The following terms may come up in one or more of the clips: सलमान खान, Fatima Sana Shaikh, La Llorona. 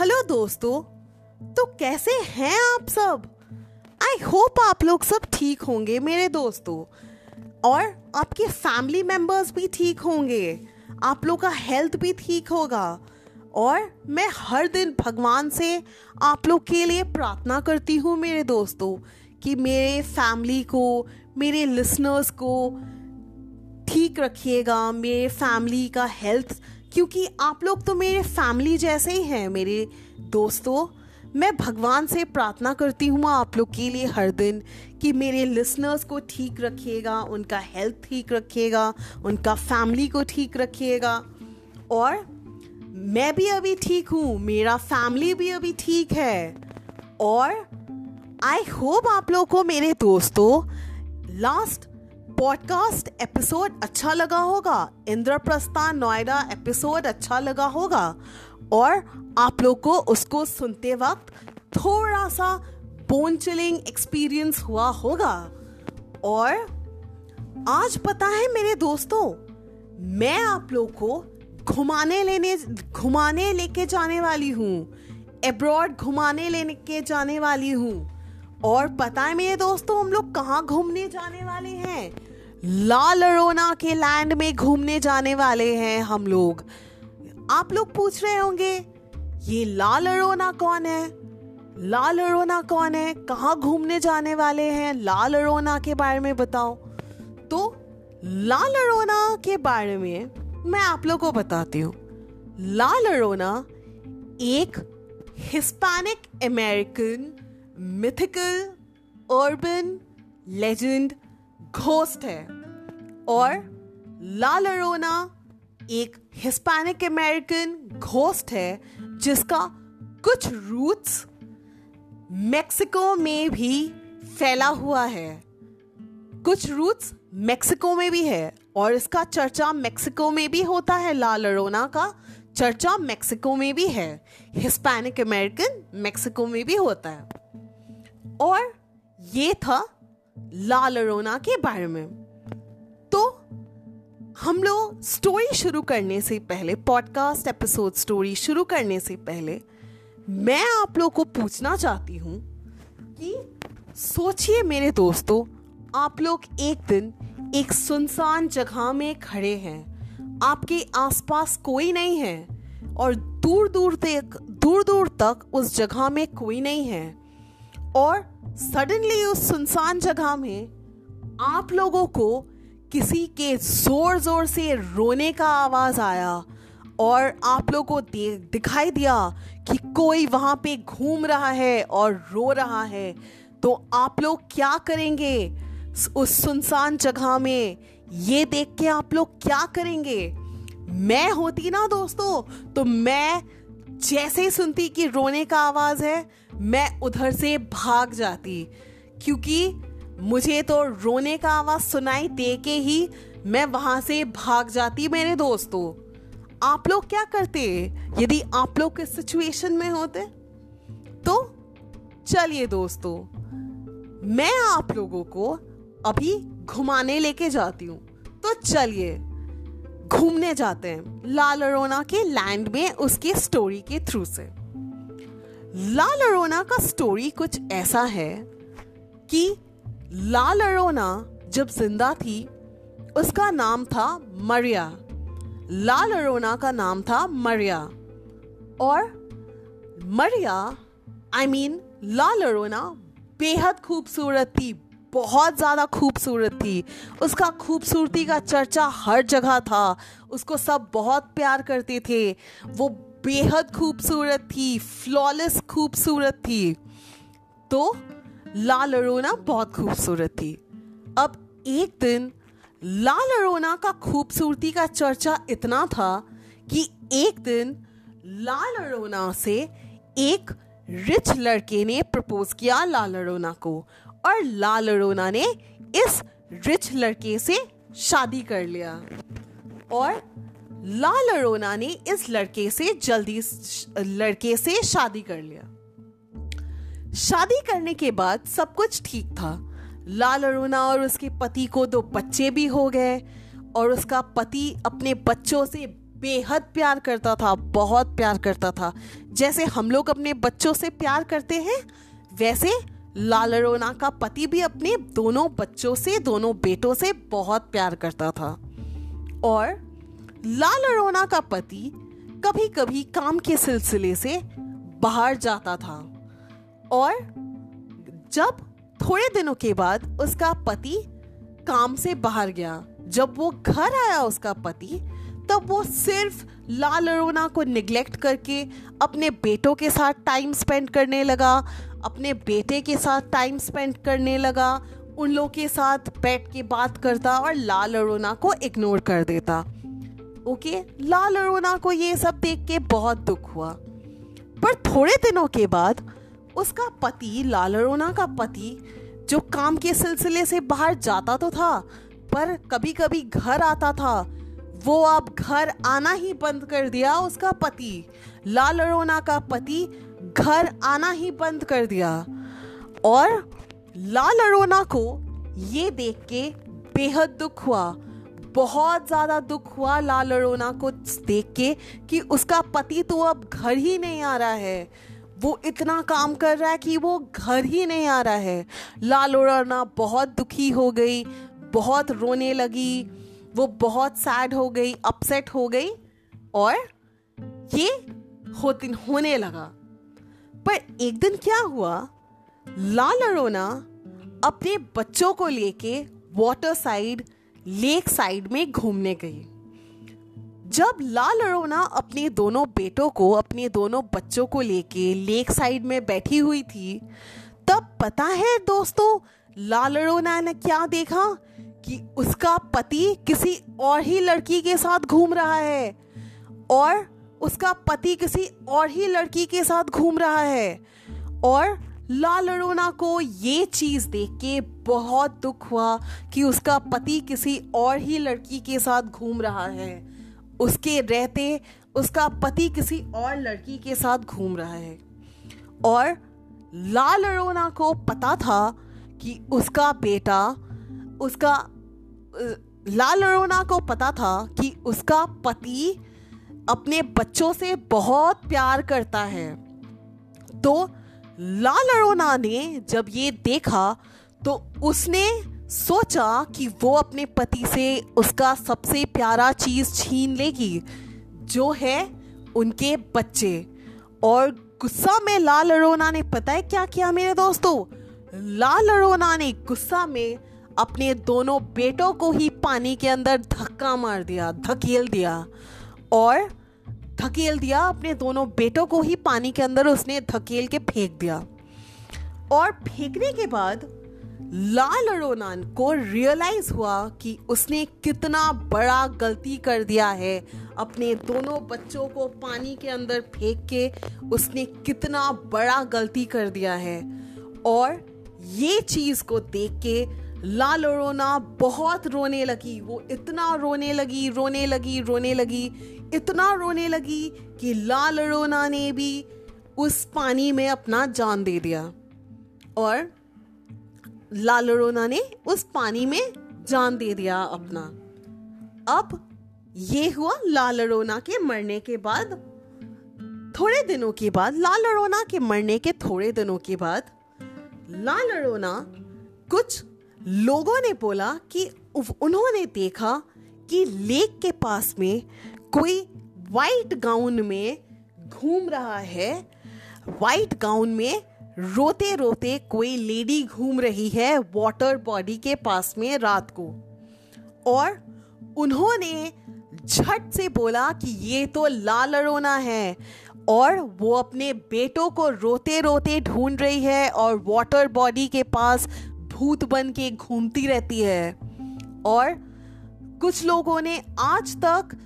Hello दोस्तों, तो कैसे हैं आप सब? आई होप आप लोग सब ठीक होंगे मेरे दोस्तों, और आपके फैमिली मेम्बर्स भी ठीक होंगे, आप लोग का हेल्थ भी ठीक होगा। और मैं हर दिन भगवान से आप लोग के लिए प्रार्थना करती हूँ मेरे दोस्तों कि मेरे फैमिली को, मेरे लिसनर्स को ठीक रखिएगा, मेरे फैमिली का हेल्थ, क्योंकि आप लोग तो मेरे फैमिली जैसे ही हैं मेरे दोस्तों। मैं भगवान से प्रार्थना करती हूँ आप लोग के लिए हर दिन कि मेरे लिसनर्स को ठीक रखिएगा, उनका हेल्थ ठीक रखिएगा, उनका फैमिली को ठीक रखिएगा। और मैं भी अभी ठीक हूँ, मेरा फैमिली भी अभी ठीक है। और आई होप आप लोग को मेरे दोस्तों लास्ट पॉडकास्ट एपिसोड अच्छा लगा होगा, इंद्रप्रस्था नोएडा एपिसोड अच्छा लगा होगा, और आप लोग को उसको सुनते वक्त थोड़ा सा बोन चिलिंग एक्सपीरियंस हुआ होगा। और आज पता है मेरे दोस्तों, मैं आप लोग को घुमाने लेके जाने वाली हूँ, एब्रॉड घुमाने लेके जाने वाली हूँ। और पता है मेरे दोस्तों हम लोग कहाँ घूमने जाने वाले हैं? ला लरोना के लैंड में घूमने जाने वाले हैं हम लोग। आप लोग पूछ रहे होंगे ये ला लरोना कौन है, ला लरोना कौन है, कहाँ घूमने जाने वाले हैं, ला लरोना के बारे में बताओ। तो ला लरोना के बारे में मैं आप लोग को बताती हूँ। ला लरोना एक Hispanic American mythical urban legend ghost है। और ला लरोना एक हिस्पैनिक अमेरिकन घोस्ट है जिसका कुछ रूट्स मेक्सिको में भी फैला हुआ है, कुछ रूट्स मेक्सिको में भी है, और इसका चर्चा मेक्सिको में भी होता है। ला लरोना का चर्चा मेक्सिको में भी है, हिस्पैनिक अमेरिकन मेक्सिको में भी होता है। और ये था ला लरोना के बारे में। तो हम लोग स्टोरी शुरू करने से पहले, पॉडकास्ट एपिसोड स्टोरी शुरू करने से पहले मैं आप लोग को पूछना चाहती हूँ कि सोचिए मेरे दोस्तों, आप लोग एक दिन एक सुनसान जगह में खड़े हैं, आपके आसपास कोई नहीं है, और दूर दूर तक उस जगह में कोई नहीं है। और सडनली उस सुनसान जगह में आप लोगों को किसी के जोर जोर से रोने का आवाज़ आया, और आप लोगों को दिखाई दिया कि कोई वहाँ पे घूम रहा है और रो रहा है। तो आप लोग क्या करेंगे उस सुनसान जगह में, ये देख के आप लोग क्या करेंगे? मैं होती ना दोस्तों, तो मैं जैसे ही सुनती कि रोने का आवाज़ है, मैं उधर से भाग जाती, क्योंकि मुझे तो रोने का आवाज़ सुनाई दे के ही मैं वहाँ से भाग जाती मेरे दोस्तों। आप लोग क्या करते यदि आप लोग के सिचुएशन में होते? तो चलिए दोस्तों, मैं आप लोगों को अभी घुमाने लेके जाती हूँ। तो चलिए घूमने जाते हैं ला लरोना के लैंड में उसकी स्टोरी के थ्रू से। ला लरोना का स्टोरी कुछ ऐसा है कि ला लरोना जब जिंदा थी उसका नाम था मरिया। ला लरोना का नाम था मरिया। और मरिया ला लरोना बेहद खूबसूरत थी, बहुत ज़्यादा खूबसूरत थी। उसका खूबसूरती का चर्चा हर जगह था, उसको सब बहुत प्यार करते थे। वो बेहद खूबसूरत थी, फ्लॉलेस खूबसूरत थी। तो ला लरोना बहुत खूबसूरत थी। अब एक दिन ला लरोना का खूबसूरती का चर्चा इतना था कि एक दिन ला लरोना से एक रिच लड़के ने प्रपोज किया ला लरोना को, और ला लरोना ने इस रिच लड़के से शादी कर लिया। और ला लरोना ने इस लड़के से शादी कर लिया। शादी करने के बाद सब कुछ ठीक था। ला लरोना और उसके पति को 2 बच्चे भी हो गए, और उसका पति अपने बच्चों से बेहद प्यार करता था, बहुत प्यार करता था। जैसे हम लोग अपने बच्चों से प्यार करते हैं, वैसे ला लरोना का पति भी अपने दोनों बच्चों से, दोनों बेटों से बहुत प्यार करता था। और ला लरोना का पति कभी कभी काम के सिलसिले से बाहर जाता था, और जब थोड़े दिनों के बाद उसका पति काम से बाहर गया, जब वो घर आया उसका पति, तब वो सिर्फ ला लरोना को निगलेक्ट करके अपने बेटों के साथ टाइम स्पेंड करने लगा, अपने बेटे के साथ टाइम स्पेंड करने लगा, उन लोगों के साथ बैठ के बात करता और ला लरोना को इग्नोर कर देता। ओके, ला लरोना को ये सब देख के बहुत दुख हुआ। पर थोड़े दिनों के बाद उसका पति, ला लरोना का पति, जो काम के सिलसिले से बाहर जाता तो था पर कभी कभी घर आता था, वो अब घर आना ही बंद कर दिया। उसका पति, ला लरोना का पति, घर आना ही बंद कर दिया। और ला लरोना को ये देख के बेहद दुख हुआ, बहुत ज़्यादा दुख हुआ ला लरोना को देख के कि उसका पति तो अब घर ही नहीं आ रहा है, वो इतना काम कर रहा है कि वो घर ही नहीं आ रहा है। ला लरोना बहुत दुखी हो गई, बहुत रोने लगी, वो बहुत सैड हो गई, अपसेट हो गई, और ये होने लगा। पर एक दिन क्या हुआ, ला लरोना अपने बच्चों को लेके वाटर साइड, लेक साइड में घूमने गई। जब ला लरोना अपने दोनों बेटों को, अपने दोनों बच्चों को लेके लेक साइड में बैठी हुई थी, तब पता है दोस्तों ला लरोना ने क्या देखा कि उसका पति किसी और ही लड़की के साथ घूम रहा है, और उसका पति किसी और ही लड़की के साथ घूम रहा है। और ला लरोना को ये चीज़ देख के बहुत दुख हुआ कि उसका पति किसी और ही लड़की के साथ घूम रहा है, उसके रहते उसका पति किसी और लड़की के साथ घूम रहा है। और ला लरोना को पता था कि उसका बेटा, उसका ला लरोना को पता था कि उसका पति अपने बच्चों से बहुत प्यार करता है। तो ला लरोना ने जब ये देखा तो उसने सोचा कि वो अपने पति से उसका सबसे प्यारा चीज़ छीन लेगी, जो है उनके बच्चे। और गुस्सा में ला लरोना ने, पता है क्या किया मेरे दोस्तों, ला लरोना ने गुस्सा में अपने दोनों बेटों को ही पानी के अंदर धक्का मार दिया, धकेल दिया अपने दोनों बेटों को ही पानी के अंदर उसने धकेल के फेंक दिया। और फेंकने के बाद ला लरोना को रियलाइज़ हुआ कि उसने कितना बड़ा गलती कर दिया है, अपने दोनों बच्चों को पानी के अंदर फेंक के उसने कितना बड़ा गलती कर दिया है। और ये चीज़ को देख के ला लरोना बहुत रोने लगी, वो इतना रोने लगी इतना रोने लगी कि ला लरोना ने भी उस पानी में अपना जान दे दिया। और ला लरोना ने उस पानी में जान दे दिया अपना। अब ये हुआ ला लरोना के मरने के बाद, थोड़े दिनों के बाद, ला लरोना के मरने के थोड़े दिनों के बाद ला लरोना, कुछ लोगों ने बोला कि उन्होंने देखा कि लेक के पास में कोई वाइट गाउन में घूम रहा है, वाइट गाउन में रोते रोते कोई लेडी घूम रही है वाटर बॉडी के पास में रात को। और उन्होंने झट से बोला कि ये तो ला लरोना है, और वो अपने बेटों को रोते रोते ढूंढ रही है और वाटर बॉडी के पास भूत बन के घूमती रहती है। और कुछ लोगों ने आज तक,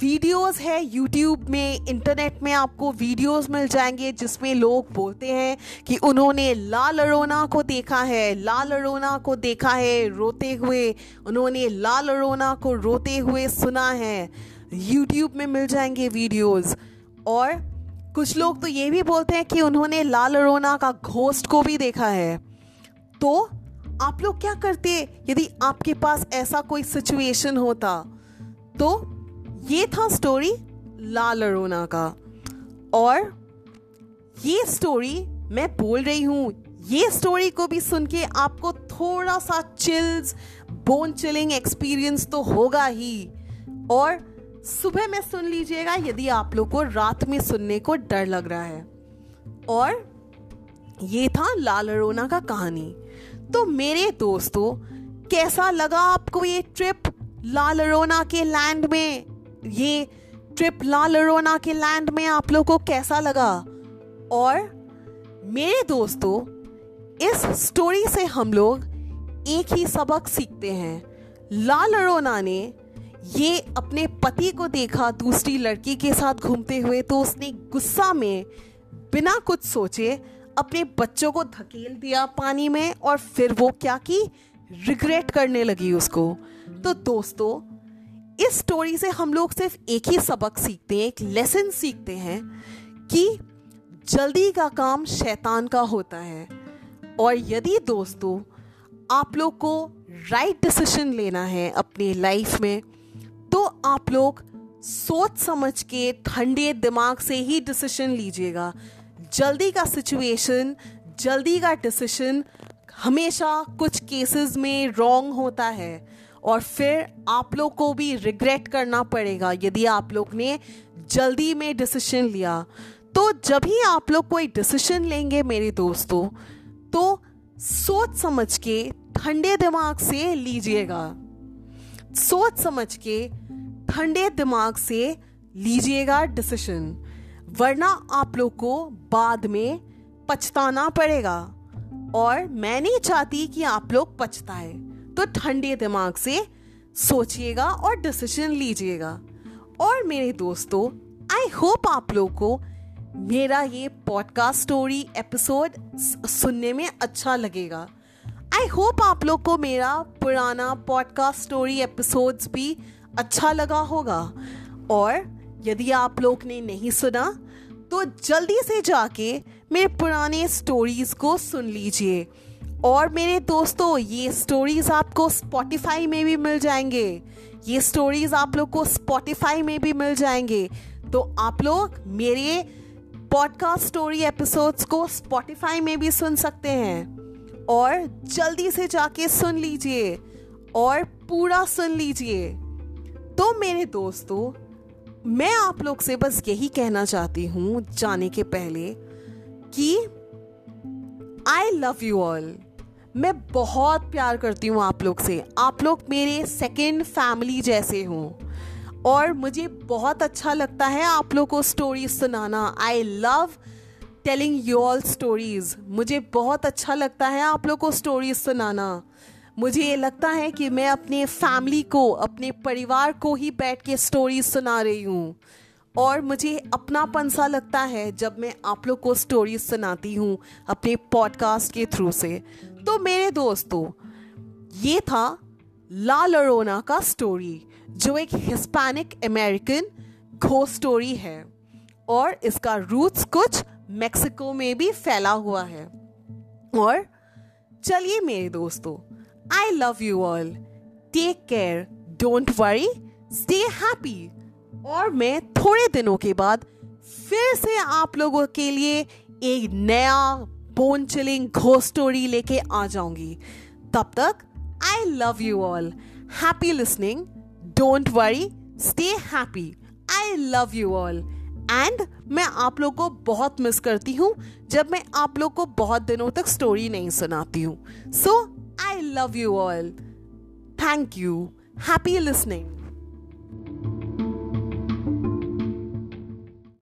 वीडियोस है यूट्यूब में, इंटरनेट में आपको वीडियोस मिल जाएंगे जिसमें लोग बोलते हैं कि उन्होंने ला लरोना को देखा है, ला लरोना को देखा है रोते हुए, उन्होंने ला लरोना को रोते हुए सुना है। यूट्यूब में मिल जाएंगे वीडियोस। और कुछ लोग तो ये भी बोलते हैं कि उन्होंने ला लरोना का घोस्ट को भी देखा है। तो आप लोग क्या करते यदि आपके पास ऐसा कोई सिचुएशन होता? तो ये था स्टोरी ला लरोना का। और ये स्टोरी मैं बोल रही हूँ, ये स्टोरी को भी सुन के आपको थोड़ा सा चिल्स, बोन चिलिंग एक्सपीरियंस तो होगा ही। और सुबह में सुन लीजिएगा यदि आप लोग को रात में सुनने को डर लग रहा है। और ये था ला लरोना का कहानी। तो मेरे दोस्तों, कैसा लगा आपको ये ट्रिप ला लरोना के लैंड में? ये ट्रिप ला लरोना के लैंड में आप लोग को कैसा लगा? और मेरे दोस्तों, इस स्टोरी से हम लोग एक ही सबक सीखते हैं। ला लरोना ने ये अपने पति को देखा दूसरी लड़की के साथ घूमते हुए, तो उसने गुस्सा में बिना कुछ सोचे अपने बच्चों को धकेल दिया पानी में, और फिर वो क्या की, रिग्रेट करने लगी उसको। तो दोस्तों, इस स्टोरी से हम लोग सिर्फ एक ही सबक सीखते हैं, एक लेसन सीखते हैं कि जल्दी का काम शैतान का होता है। और यदि दोस्तों आप लोग को राइट डिसीजन लेना है अपनी लाइफ में, तो आप लोग सोच समझ के ठंडे दिमाग से ही डिसीजन लीजिएगा। जल्दी का सिचुएशन, जल्दी का डिसीजन हमेशा कुछ केसेस में रॉन्ग होता है, और फिर आप लोग को भी रिग्रेट करना पड़ेगा यदि आप लोग ने जल्दी में डिसीजन लिया। तो जब ही आप लोग कोई डिसीजन लेंगे मेरे दोस्तों, तो सोच समझ के ठंडे दिमाग से लीजिएगा, सोच समझ के ठंडे दिमाग से लीजिएगा डिसीजन, वरना आप लोग को बाद में पछताना पड़ेगा। और मैं नहीं चाहती कि आप लोग पछताए, तो ठंडे दिमाग से सोचिएगा और डिसीजन लीजिएगा। और मेरे दोस्तों, आई होप आप लोग को मेरा ये पॉडकास्ट स्टोरी एपिसोड सुनने में अच्छा लगेगा। आई होप आप लोग को मेरा पुराना पॉडकास्ट स्टोरी एपिसोड्स भी अच्छा लगा होगा। और यदि आप लोग ने नहीं सुना, तो जल्दी से जाके मेरे पुराने स्टोरीज़ को सुन लीजिए। और मेरे दोस्तों, ये स्टोरीज़ आपको Spotify में भी मिल जाएंगे, ये स्टोरीज़ आप लोग को Spotify में भी मिल जाएंगे। तो आप लोग मेरे पॉडकास्ट स्टोरी एपिसोड्स को Spotify में भी सुन सकते हैं। और जल्दी से जाके सुन लीजिए और पूरा सुन लीजिए। तो मेरे दोस्तों, मैं आप लोग से बस यही कहना चाहती हूँ जाने के पहले कि आई लव यू ऑल। मैं बहुत प्यार करती हूँ आप लोग से, आप लोग मेरे सेकेंड फैमिली जैसे हो। और मुझे बहुत अच्छा लगता है आप लोग को स्टोरीज सुनाना। I love telling you all stories. मुझे बहुत अच्छा लगता है आप लोग को स्टोरीज सुनाना। मुझे ये लगता है कि मैं अपने फैमिली को, अपने परिवार को ही बैठ के स्टोरीज सुना रही हूँ। और मुझे अपनापन सा लगता है जब मैं आप लोग को स्टोरीज सुनाती हूँ अपने पॉडकास्ट के थ्रू से। तो मेरे दोस्तों, ये था ला लरोना का स्टोरी, जो एक हिस्पैनिक अमेरिकन घोस्ट स्टोरी है, और इसका रूट्स कुछ मेक्सिको में भी फैला हुआ है। और चलिए मेरे दोस्तों, I love you all. Take care. Don't worry. Stay happy. और मैं थोड़े दिनों के बाद फिर से आप लोगों के लिए एक नया बोन चिलिंग घोस्ट स्टोरी लेके आ जाऊंगी। तब तक I love you all. Happy listening. Don't worry. Stay happy. I love you all. And मैं आप लोग को बहुत मिस करती हूँ जब मैं आप लोग को बहुत दिनों तक स्टोरी नहीं सुनाती हूँ। So I love you all. Thank you. Happy listening.